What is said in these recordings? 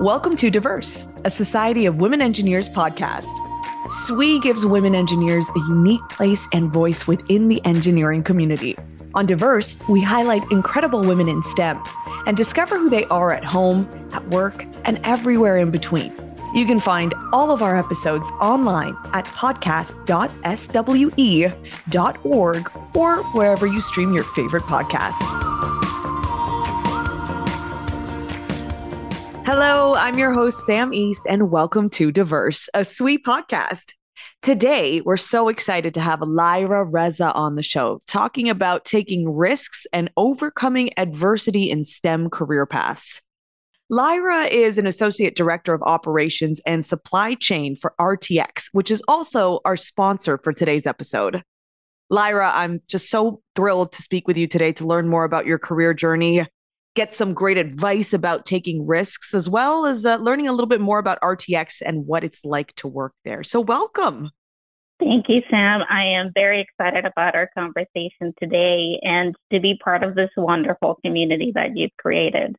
Welcome to Diverse, a Society of Women Engineers podcast. SWE gives women engineers a unique place and voice within the engineering community. On Diverse, we highlight incredible women in STEM and discover who they are at home, at work, and everywhere in between. You can find all of our episodes online at podcast.swe.org or wherever you stream your favorite podcasts. Hello, I'm your host, Sam East, and welcome to Diverse, a SWE podcast. Today, we're so excited to have Laura Reza on the show, talking about taking risks and overcoming adversity in STEM career paths. Laura is an Associate Director of Operations and Supply Chain for RTX, which is also our sponsor for today's episode. Laura, I'm just so thrilled to speak with you today to learn more about your career journey, get some great advice about taking risks, as well as learning a little bit more about RTX and what it's like to work there. So welcome. Thank you, Sam. I am very excited about our conversation today and to be part of this wonderful community that you've created.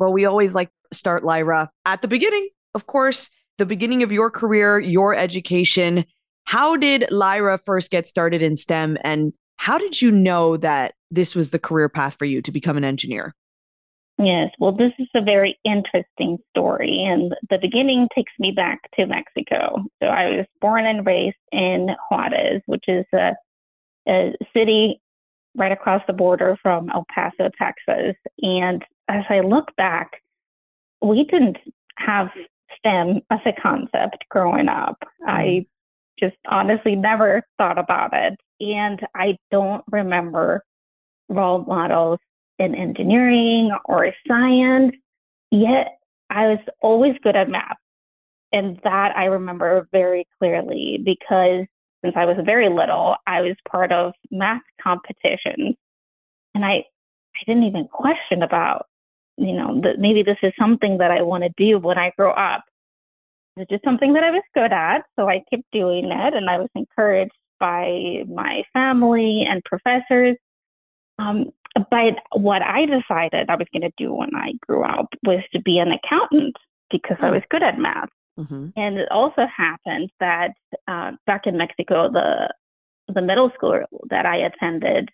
Well, we always like to start, Laura, at the beginning. Of course, the beginning of your career, your education. How did Laura first get started in STEM? And how did you know that this was the career path for you to become an engineer? Yes, well, this is a very interesting story, and the beginning takes me back to Mexico. So I was born and raised in Juarez, which is a city right across the border from El Paso, Texas. And as I look back, we didn't have STEM as a concept growing up. I just honestly never thought about it. And I don't remember role models in engineering or science, yet I was always good at math. And that I remember very clearly because since I was very little, I was part of math competitions. And I didn't even question about, that maybe this is something that I want to do when I grow up. It's just something that I was good at. So I kept doing it. And I was encouraged by my family and professors. But what I decided I was going to do when I grew up was to be an accountant because I was good at math. Mm-hmm. And it also happened that back in Mexico, the middle school that I attended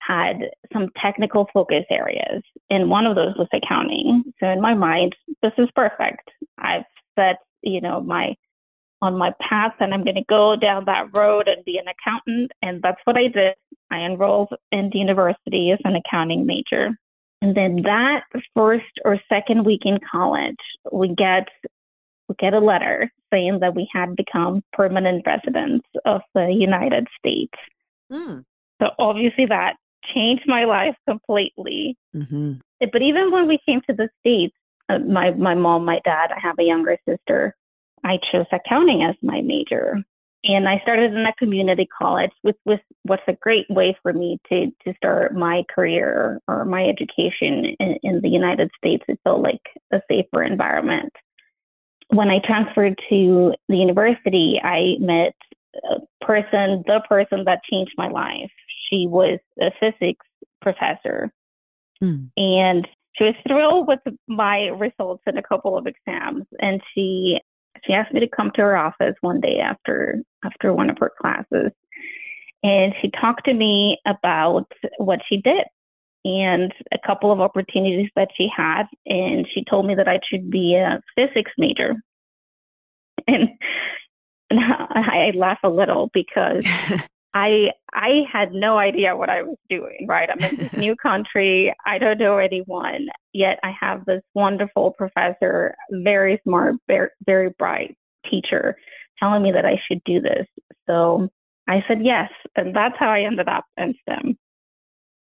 had some technical focus areas. And one of those was accounting. So in my mind, this is perfect. I've set, on my path and I'm going to go down that road and be an accountant. And that's what I did. I enrolled in the university as an accounting major. And then that first or second week in college, we get a letter saying that we had become permanent residents of the United States. Mm. So obviously that changed my life completely. Mm-hmm. But even when we came to the States, my mom, my dad, I have a younger sister, I chose accounting as my major. And I started in a community college, which was a great way for me to start my career or my education in the United States. It felt like a safer environment. When I transferred to the university, I met the person that changed my life. She was a physics professor. Mm. And she was thrilled with my results in a couple of exams. And she asked me to come to her office one day after one of her classes. And she talked to me about what she did and a couple of opportunities that she had. And she told me that I should be a physics major. And I laugh a little because I had no idea what I was doing, right? I'm in this new country. I don't know anyone. Yet I have this wonderful professor, very smart, very, very bright teacher telling me that I should do this. So I said yes. And that's how I ended up in STEM.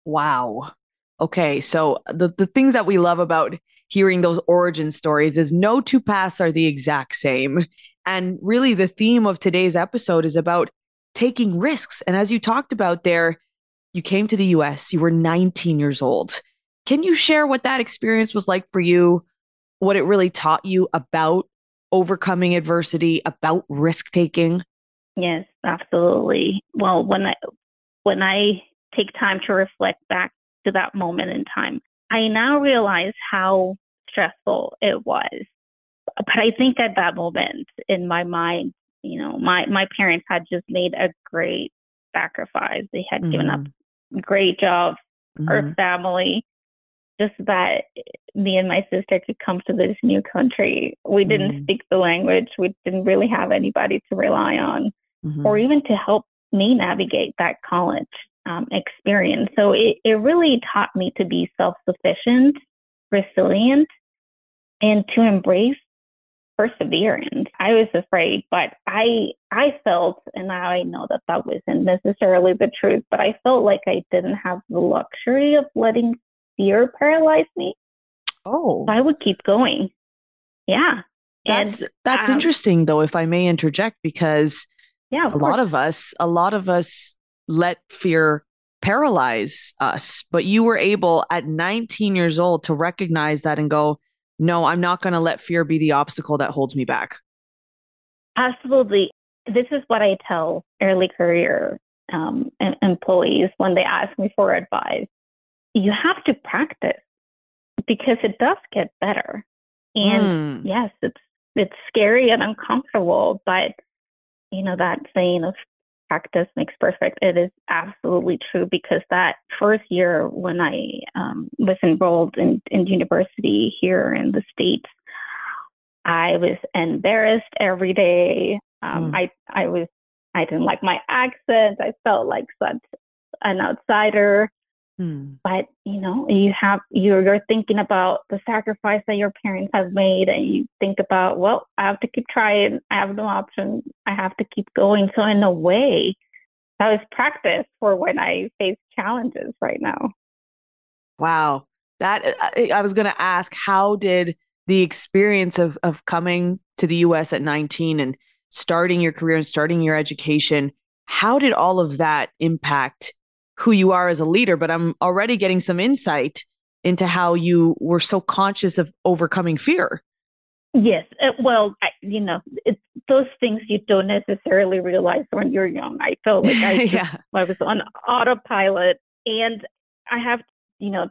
Wow. Okay. So the things that we love about hearing those origin stories is no two paths are the exact same. And really the theme of today's episode is about taking risks. And as you talked about there, you came to the US, you were 19 years old. Can you share what that experience was like for you, what it really taught you about overcoming adversity, about risk taking? Yes, absolutely. Well, when I take time to reflect back to that moment in time, I now realize how stressful it was. But I think at that moment in my mind, you know, my parents had just made a great sacrifice. They had given up great jobs, our family, just that me and my sister could come to this new country. We didn't speak the language. We didn't really have anybody to rely on or even to help me navigate that college experience. So it really taught me to be self-sufficient, resilient, and to embrace perseverance. I was afraid, but I felt, and now I know that wasn't necessarily the truth, but I felt like I didn't have the luxury of letting fear paralyze me. Oh, so I would keep going. Yeah, that's interesting, though, if I may interject, because a lot of us let fear paralyze us. But you were able at 19 years old to recognize that and go, no, I'm not going to let fear be the obstacle that holds me back. Absolutely. This is what I tell early career employees when they ask me for advice. You have to practice because it does get better. And yes, it's scary and uncomfortable, but you know, that saying of practice makes perfect. It is absolutely true, because that first year when I was enrolled in university here in the States, I was embarrassed every day. I didn't like my accent. I felt like such an outsider. But you know, you're thinking about the sacrifice that your parents have made, and you think about, well, I have to keep trying. I have no option. I have to keep going. So in a way, that was practice for when I face challenges right now. Wow, I was going to ask, how did the experience of coming to the U.S. at 19 and starting your career and starting your education, how did all of that impact who you are as a leader? But I'm already getting some insight into how you were so conscious of overcoming fear. Yes. Well, those things you don't necessarily realize when you're young. I felt like I was on autopilot, and I have,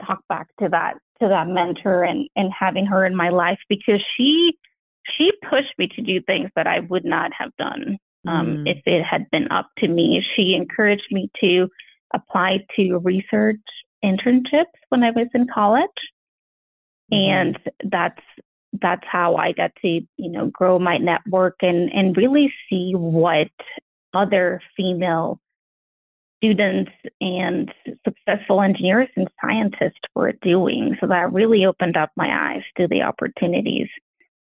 talk back to that mentor and having her in my life, because she pushed me to do things that I would not have done if it had been up to me. She encouraged me to applied to research internships when I was in college. And that's how I got to, grow my network and really see what other female students and successful engineers and scientists were doing. So that really opened up my eyes to the opportunities.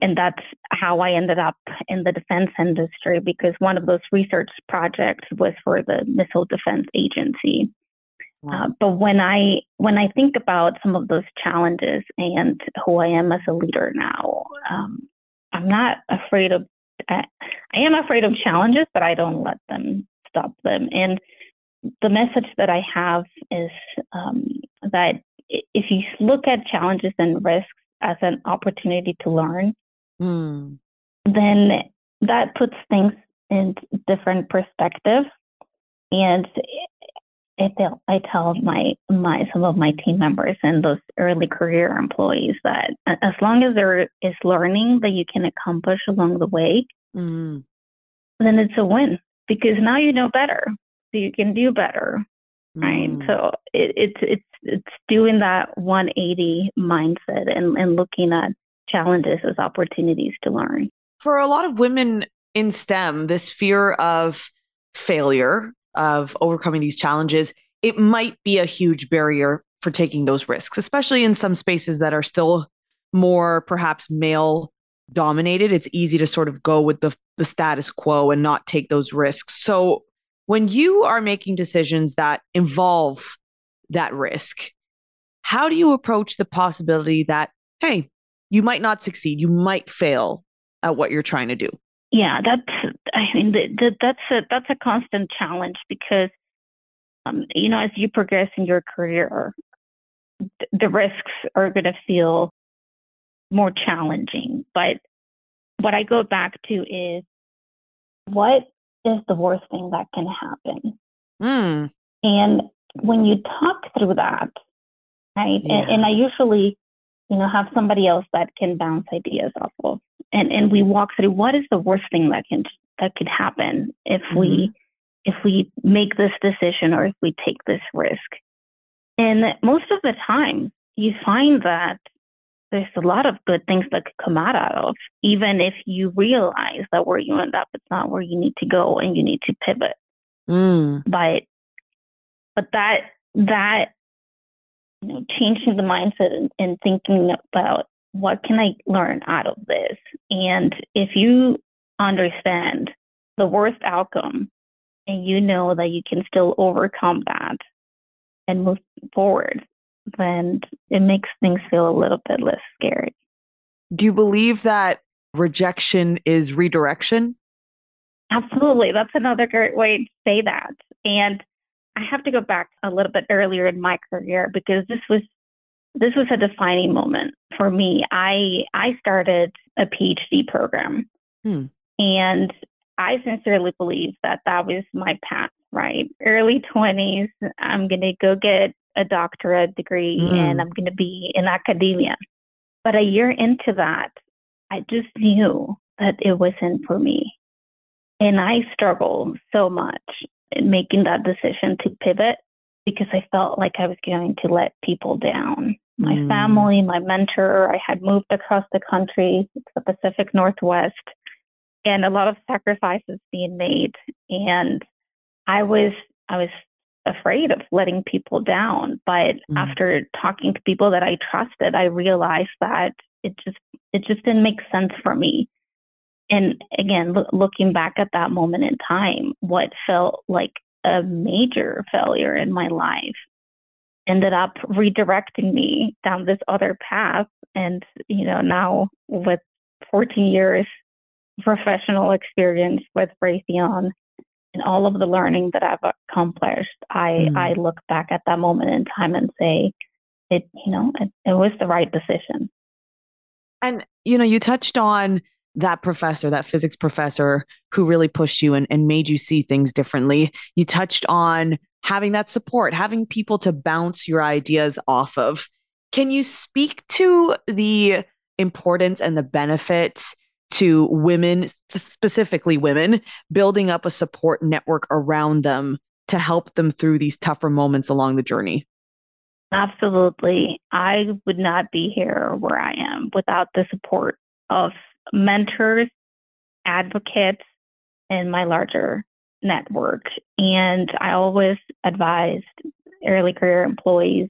And that's how I ended up in the defense industry, because one of those research projects was for the Missile Defense Agency. Wow. But when I think about some of those challenges and who I am as a leader now, I am afraid of challenges, but I don't let them stop them. And the message that I have is that if you look at challenges and risks as an opportunity to learn, then that puts things in different perspective. And I tell some of my team members and those early career employees that as long as there is learning that you can accomplish along the way, then it's a win, because now you know better, so you can do better, right? So it's doing that 180 mindset and looking at challenges as opportunities to learn. For a lot of women in STEM, this fear of failure, of overcoming these challenges, it might be a huge barrier for taking those risks, especially in some spaces that are still more perhaps male dominated. It's easy to sort of go with the status quo and not take those risks. So when you are making decisions that involve that risk, how do you approach the possibility that, hey, you might not succeed, you might fail at what you're trying to do? Yeah, that's a constant challenge, because, as you progress in your career, the risks are going to feel more challenging. But what I go back to is, what is the worst thing that can happen? And when you talk through that, right? Yeah. And I usually you know, have somebody else that can bounce ideas off of. And we walk through what is the worst thing that could happen if mm-hmm. if we make this decision or if we take this risk. And most of the time, you find that there's a lot of good things that could come out of, even if you realize that where you end up, it's not where you need to go and you need to pivot. Mm. But that, you know, changing the mindset and thinking about what can I learn out of this? And if you understand the worst outcome and you know that you can still overcome that and move forward, then it makes things feel a little bit less scary. Do you believe that rejection is redirection? Absolutely. That's another great way to say that. And I have to go back a little bit earlier in my career because this was a defining moment for me. I started a PhD program. Hmm. And I sincerely believe that was my path, right? Early 20s, I'm going to go get a doctorate degree and I'm going to be in academia. But a year into that, I just knew that it wasn't for me. And I struggled so much in making that decision to pivot because I felt like I was going to let people down. My family, my mentor, I had moved across the country, the Pacific Northwest, and a lot of sacrifices being made. And I was afraid of letting people down. But after talking to people that I trusted, I realized that it just didn't make sense for me. And again, looking back at that moment in time, what felt like a major failure in my life ended up redirecting me down this other path. And, you know, now with 14 years professional experience with Raytheon, and all of the learning that I've accomplished, I look back at that moment in time and say, it was the right decision. And, you know, you touched on that professor, that physics professor who really pushed you and made you see things differently. You touched on having that support, having people to bounce your ideas off of. Can you speak to the importance and the benefit to women, specifically women, building up a support network around them to help them through these tougher moments along the journey? Absolutely. I would not be here where I am without the support of mentors, advocates, and my larger network. And I always advised early career employees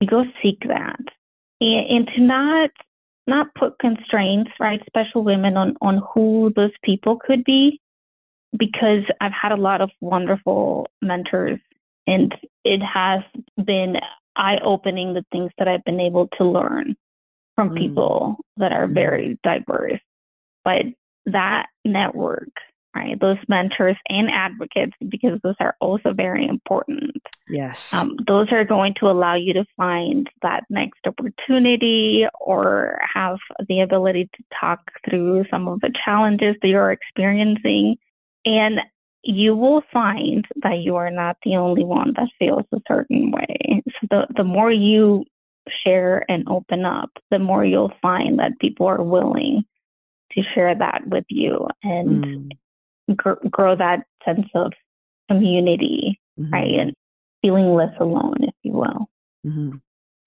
to go seek that and to not put constraints, right, especially women, on who those people could be, because I've had a lot of wonderful mentors and it has been eye-opening the things that I've been able to learn from people that are very diverse. But that network, right, those mentors and advocates, because those are also very important. Yes. Those are going to allow you to find that next opportunity or have the ability to talk through some of the challenges that you're experiencing. And you will find that you are not the only one that feels a certain way. So the more you share and open up, the more you'll find that people are willing to share that with you and grow that sense of community, right? And feeling less alone, if you will. Mm-hmm.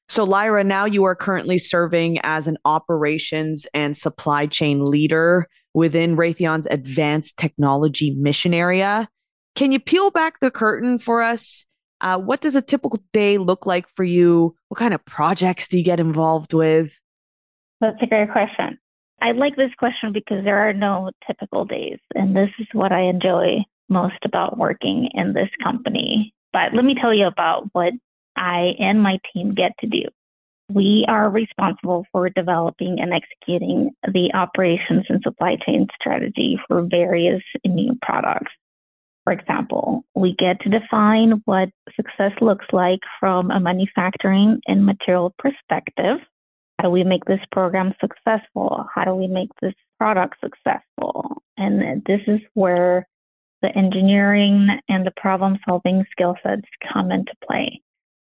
So Lyra, now you are currently serving as an operations and supply chain leader within Raytheon's Advanced Technology Mission Area. Can you peel back the curtain for us? What does a typical day look like for you? What kind of projects do you get involved with? That's a great question. I like this question because there are no typical days, and this is what I enjoy most about working in this company. But let me tell you about what I and my team get to do. We are responsible for developing and executing the operations and supply chain strategy for various new products. For example, we get to define what success looks like from a manufacturing and material perspective. How do we make this program successful? How do we make this product successful? And this is where the engineering and the problem solving skill sets come into play,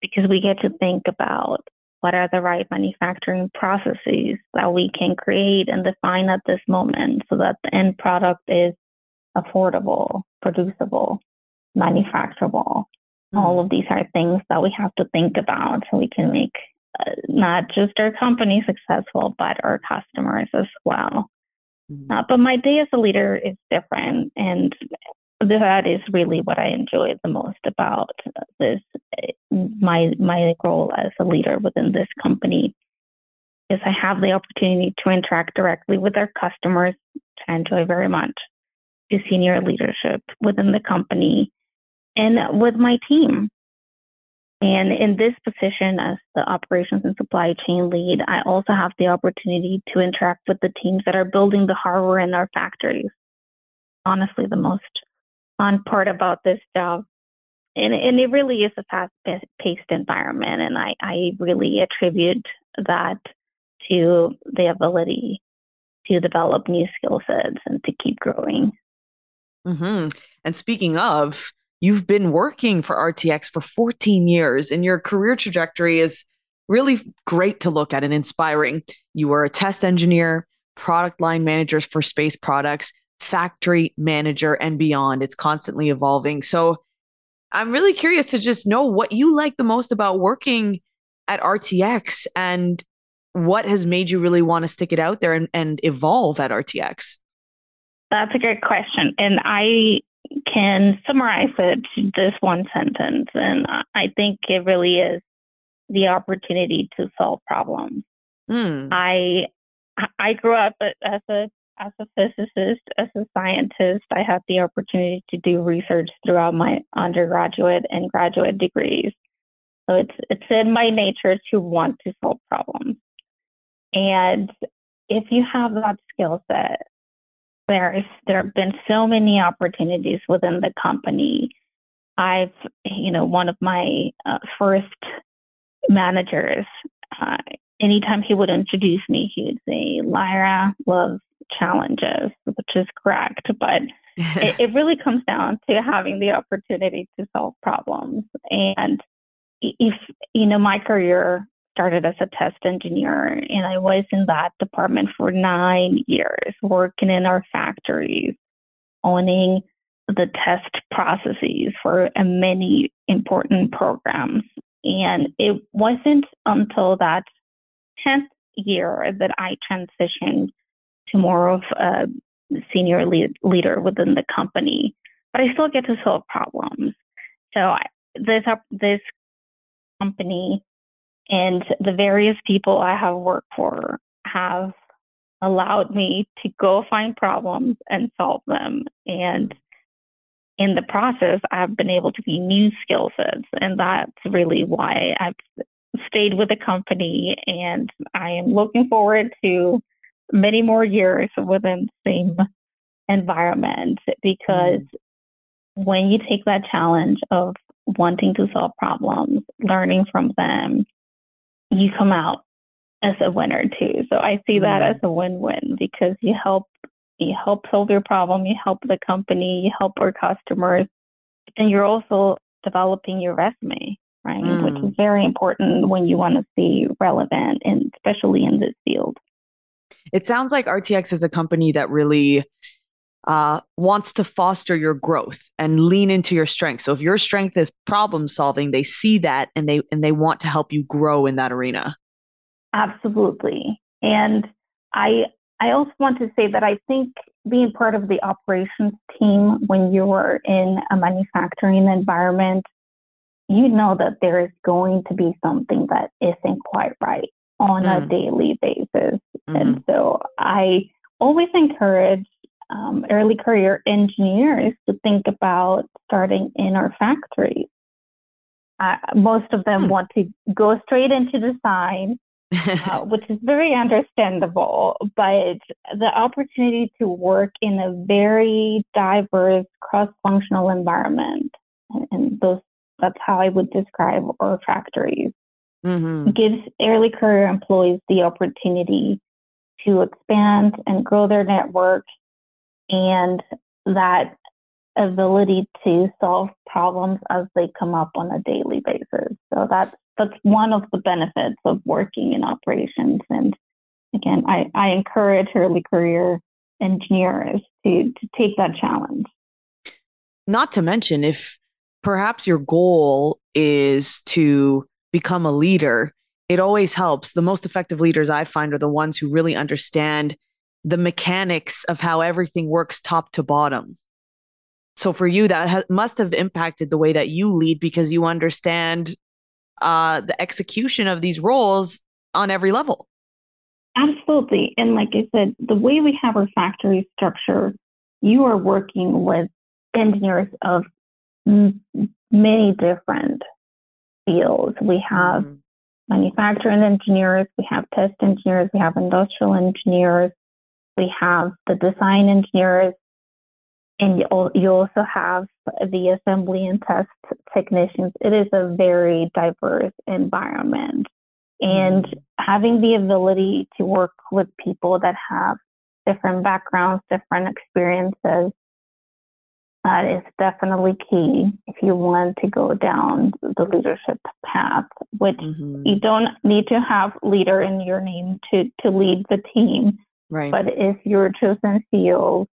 because we get to think about what are the right manufacturing processes that we can create and define at this moment so that the end product is affordable, producible, manufacturable. Mm-hmm. All of these are things that we have to think about so we can make not just our company successful, but our customers as well. Mm-hmm. But my day as a leader is different. And that is really what I enjoy the most about this. My role as a leader within this company is I have the opportunity to interact directly with our customers, which I enjoy very much, to senior leadership within the company and with my team. And in this position as the operations and supply chain lead, I also have the opportunity to interact with the teams that are building the hardware in our factories. Honestly, the most fun part about this job. And it really is a fast-paced environment. And I really attribute that to the ability to develop new skill sets and to keep growing. Mm-hmm. And speaking of, you've been working for RTX for 14 years, and your career trajectory is really great to look at and inspiring. You were a test engineer, product line manager for space products, factory manager, and beyond. It's constantly evolving. So I'm really curious to just know what you like the most about working at RTX and what has made you really want to stick it out there and evolve at RTX. That's a great question. And I can summarize it in this one sentence. And I think it really is the opportunity to solve problems. Mm. I grew up as a physicist, as a scientist. I had the opportunity to do research throughout my undergraduate and graduate degrees. So it's in my nature to want to solve problems. And if you have that skill set, there have been so many opportunities within the company. I've, one of my first managers, anytime he would introduce me, he would say, Lyra loves challenges, which is correct, but it really comes down to having the opportunity to solve problems. And if my career started as a test engineer, and I was in that department for 9 years, working in our factories, owning the test processes for many important programs. And it wasn't until that 10th year that I transitioned to more of a senior leader within the company, but I still get to solve problems. So this company and the various people I have worked for have allowed me to go find problems and solve them. And in the process, I've been able to get new skill sets. And that's really why I've stayed with the company. And I am looking forward to many more years within the same environment, because when you take that challenge of wanting to solve problems, learning from them, you come out as a winner too. So I see that as a win-win, because you help solve your problem, you help the company, you help our customers, and you're also developing your resume, right? Which is very important when you want to be relevant, and especially in this field. It sounds like RTX is a company that really wants to foster your growth and lean into your strength. So if your strength is problem solving, they see that and they want to help you grow in that arena. Absolutely. And I also want to say that I think being part of the operations team, when you are in a manufacturing environment, you know that there is going to be something that isn't quite right on a daily basis. Mm-hmm. And so I always encourage early career engineers to think about starting in our factories. Most of them want to go straight into design, which is very understandable, but the opportunity to work in a very diverse cross-functional environment, and that's how I would describe our factories, gives early career employees the opportunity to expand and grow their network. And that ability to solve problems as they come up on a daily basis. So that's one of the benefits of working in operations. And again, I encourage early career engineers to take that challenge. Not to mention, if perhaps your goal is to become a leader, it always helps. The most effective leaders I find are the ones who really understand the mechanics of how everything works top to bottom. So for you, that must have impacted the way that you lead, because you understand the execution of these roles on every level. Absolutely. And like I said, the way we have our factory structure, you are working with engineers of many different fields. We have manufacturing engineers, we have test engineers, we have industrial engineers, we have the design engineers, and you also have the assembly and test technicians. It is a very diverse environment. And having the ability to work with people that have different backgrounds, different experiences, that is definitely key if you want to go down the leadership path, which you don't need to have leader in your name to lead the team. Right. But if your chosen field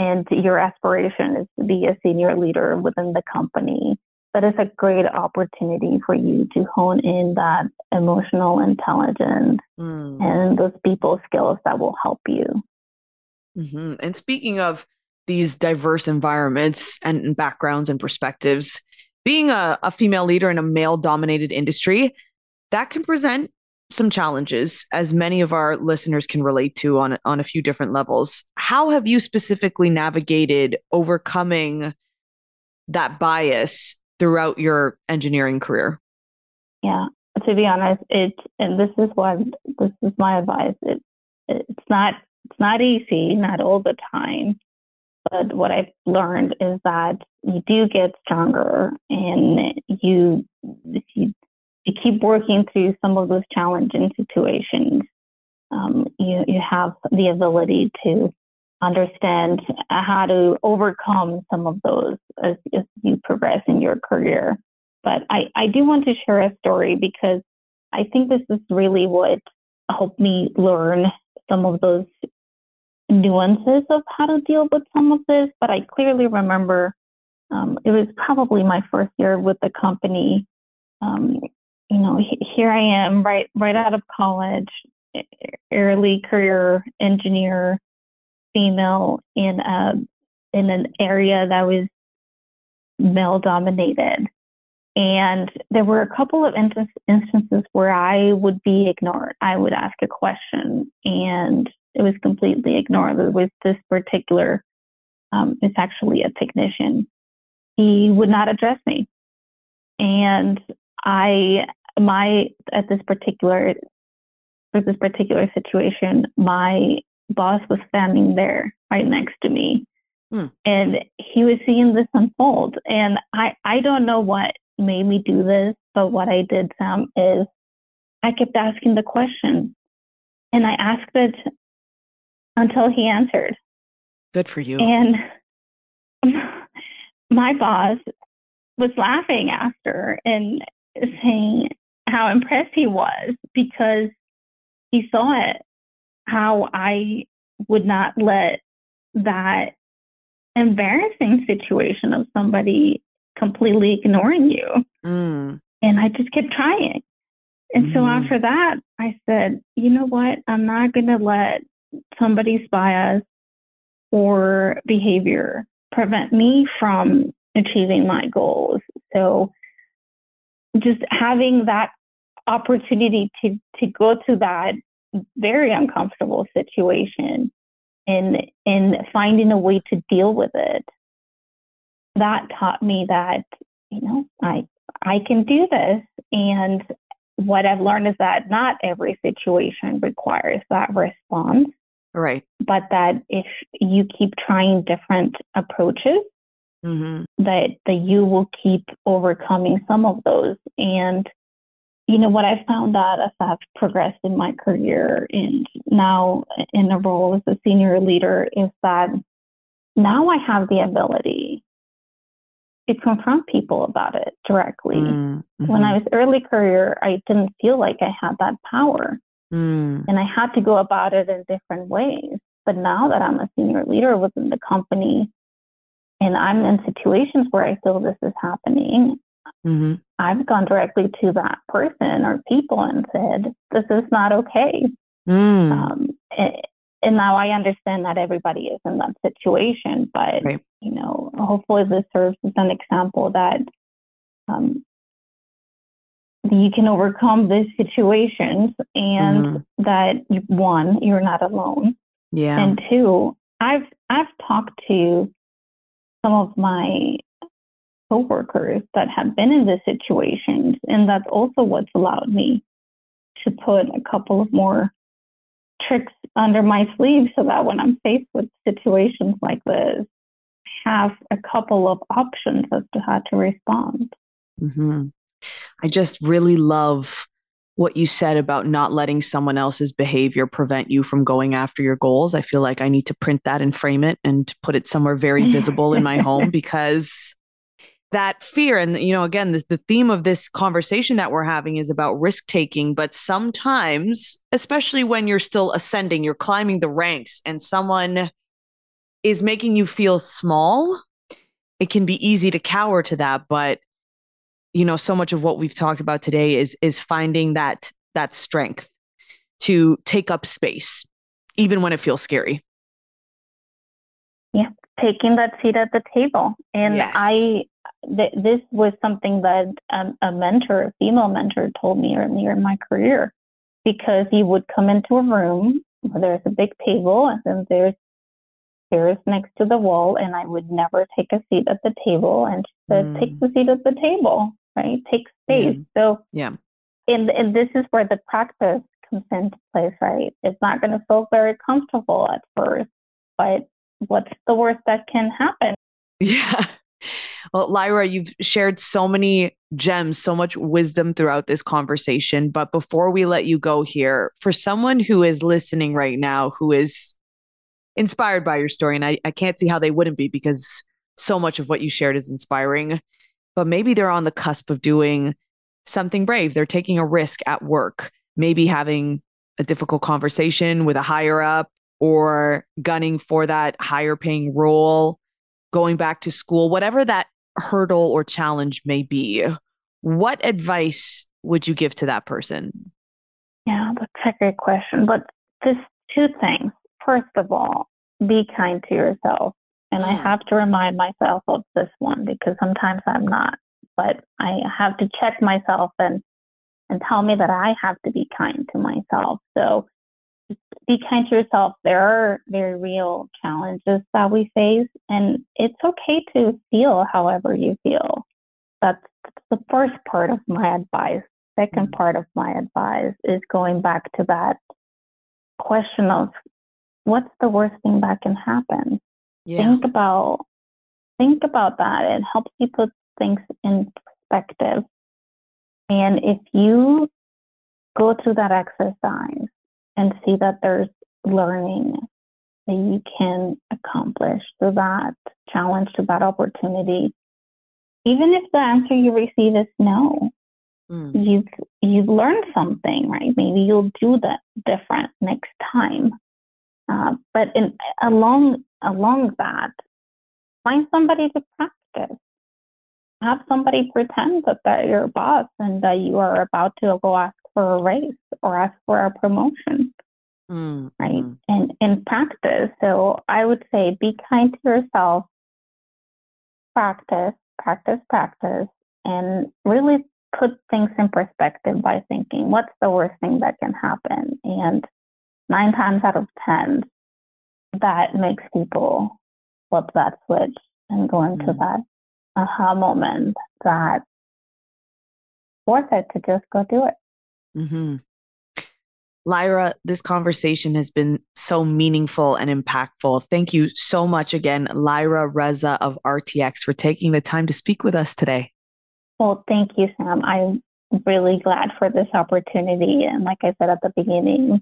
and your aspiration is to be a senior leader within the company, that is a great opportunity for you to hone in that emotional intelligence and those people skills that will help you. And speaking of these diverse environments and backgrounds and perspectives, being a female leader in a male-dominated industry, that can present some challenges, as many of our listeners can relate to on a few different levels. How have you specifically navigated overcoming that bias throughout your engineering career? Yeah, to be honest, this is my advice. It's not easy, not all the time. But what I've learned is that you do get stronger, and you keep working through some of those challenging situations. You have the ability to understand how to overcome some of those as you progress in your career. But I do want to share a story, because I think this is really what helped me learn some of those nuances of how to deal with some of this. But I clearly remember it was probably my first year with the company. Here I am, right out of college, early career engineer, female in an area that was male dominated. And there were a couple of instances where I would be ignored. I would ask a question and it was completely ignored. It was this particular, it's actually a technician. He would not address me. And for this particular situation, my boss was standing there right next to me. And he was seeing this unfold. And I don't know what made me do this, but what I did, Sam, is I kept asking the question. And I asked it until he answered. Good for you. And my boss was laughing after and saying how impressed he was, because he saw it, how I would not let that embarrassing situation of somebody completely ignoring you. And I just kept trying. And so after that, I said, you know what? I'm not going to let somebody's bias or behavior prevent me from achieving my goals. So just having that opportunity to go to that very uncomfortable situation and finding a way to deal with it, that taught me that, I can do this. And what I've learned is that not every situation requires that response. Right. But that if you keep trying different approaches, that you will keep overcoming some of those. And, what I found out as I've progressed in my career and now in a role as a senior leader is that now I have the ability to confront people about it directly. Mm-hmm. When I was early career, I didn't feel like I had that power. Mm. And I had to go about it in different ways. But now that I'm a senior leader within the company and I'm in situations where I feel this is happening, mm-hmm. I've gone directly to that person or people and said, this is not okay. Mm. And now I understand that everybody is in that situation, but, right. you know, hopefully this serves as an example that you can overcome these situations and that, one, you're not alone. Yeah. And two, I've talked to some of my coworkers that have been in these situations, and that's also what's allowed me to put a couple of more tricks under my sleeve so that when I'm faced with situations like this, I have a couple of options as to how to respond. Mm-hmm. I just really love what you said about not letting someone else's behavior prevent you from going after your goals. I feel like I need to print that and frame it and put it somewhere very visible in my home, because that fear, and, you know, again, the theme of this conversation that we're having is about risk taking. But sometimes, especially when you're still ascending, you're climbing the ranks and someone is making you feel small, it can be easy to cower to that. But you know, so much of what we've talked about today is finding that strength to take up space, even when it feels scary. Yeah, taking that seat at the table. And yes. This was something that a mentor, a female mentor, told me earlier in my career, because you would come into a room where there's a big table and then there's chairs next to the wall, and I would never take a seat at the table. And she said, take the seat at the table. Right? Take space. Mm. So yeah, and this is where the practice comes into place, right? It's not going to feel very comfortable at first, but what's the worst that can happen? Yeah. Well, Lyra, you've shared so many gems, so much wisdom throughout this conversation. But before we let you go here, for someone who is listening right now, who is inspired by your story, and I can't see how they wouldn't be, because so much of what you shared is inspiring, but maybe they're on the cusp of doing something brave. They're taking a risk at work, maybe having a difficult conversation with a higher up, or gunning for that higher paying role, going back to school, whatever that hurdle or challenge may be. What advice would you give to that person? Yeah, that's a great question. But there's two things. First of all, be kind to yourself. And I have to remind myself of this one, because sometimes I'm not, but I have to check myself and tell me that I have to be kind to myself. So be kind to yourself. There are very real challenges that we face, and it's okay to feel however you feel. That's the first part of my advice. Second part of my advice is going back to that question of, what's the worst thing that can happen? Yeah. Think about that. It helps you put things in perspective. And if you go through that exercise and see that there's learning that you can accomplish through that challenge, through that opportunity, even if the answer you receive is no, you've learned something, right? Maybe you'll do that different next time. But along that, find somebody to practice. Have somebody pretend that you're a boss and that you are about to go ask for a raise or ask for a promotion, right? And practice. So I would say, be kind to yourself. Practice, and really put things in perspective by thinking, what's the worst thing that can happen? And 9 times out of 10, that makes people flip that switch and go into that aha moment that forces it to just go do it. Mm-hmm. Lyra, this conversation has been so meaningful and impactful. Thank you so much again, Lyra Reza of RTX, for taking the time to speak with us today. Well, thank you, Sam. I'm really glad for this opportunity. And like I said at the beginning,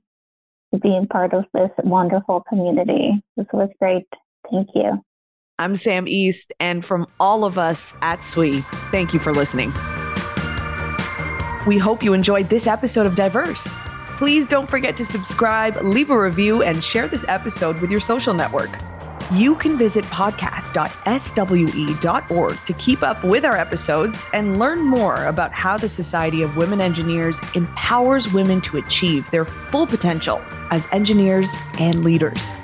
being part of this wonderful community. This was great. Thank you. I'm Sam East, and from all of us at SWE, thank you for listening. We hope you enjoyed this episode of Diverse. Please don't forget to subscribe, leave a review, and share this episode with your social network. You can visit podcast.swe.org to keep up with our episodes and learn more about how the Society of Women Engineers empowers women to achieve their full potential as engineers and leaders.